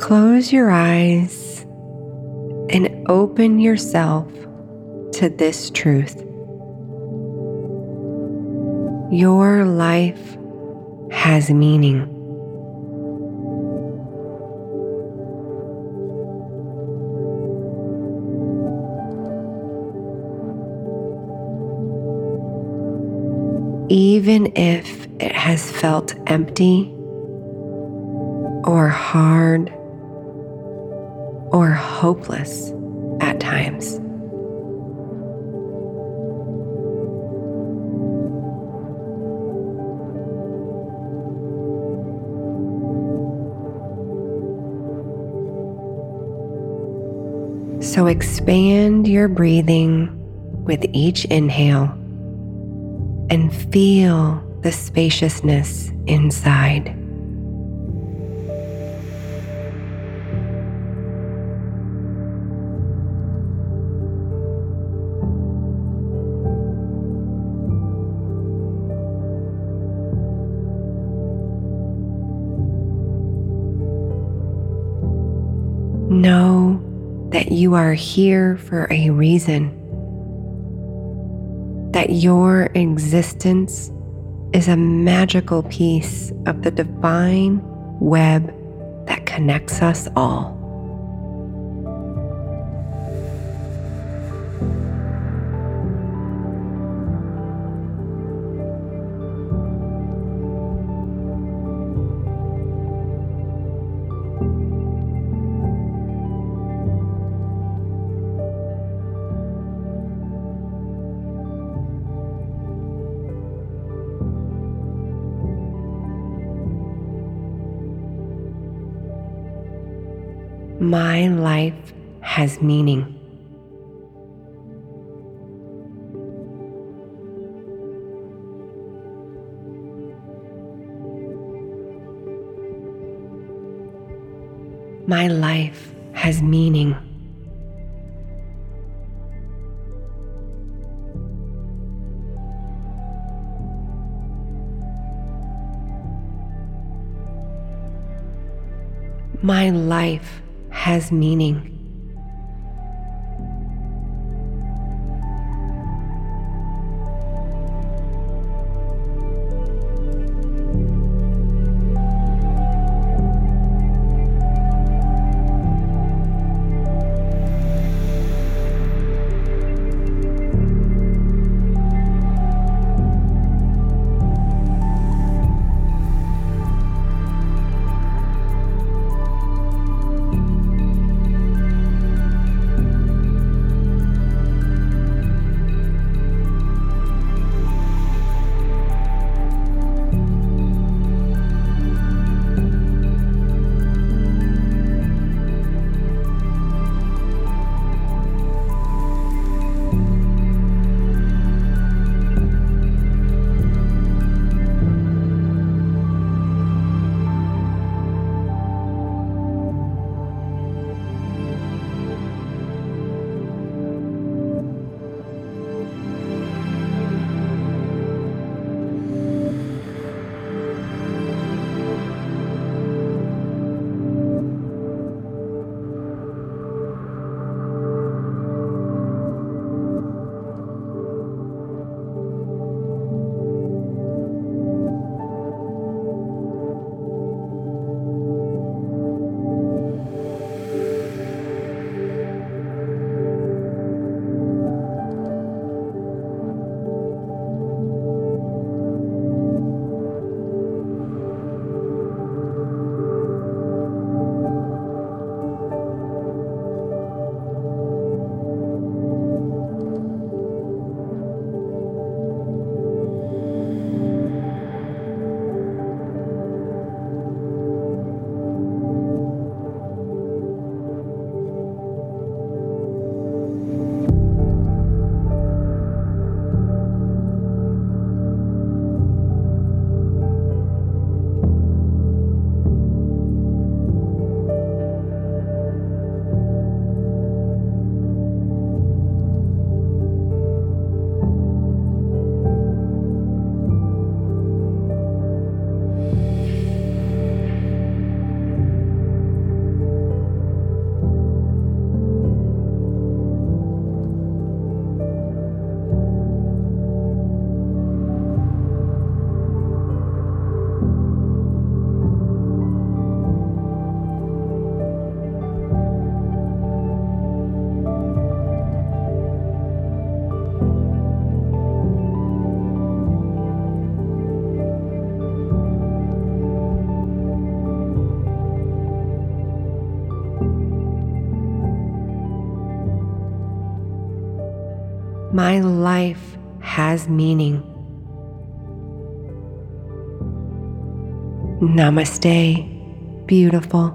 Close your eyes and open yourself to this truth. Your life has meaning. Even if it has felt empty or hard or hopeless at times. So expand your breathing with each inhale and feel the spaciousness inside. Know that you are here for a reason, that your existence is a magical piece of the divine web that connects us all. My life has meaning. My life has meaning. My life has meaning. My life has meaning. Namaste, beautiful.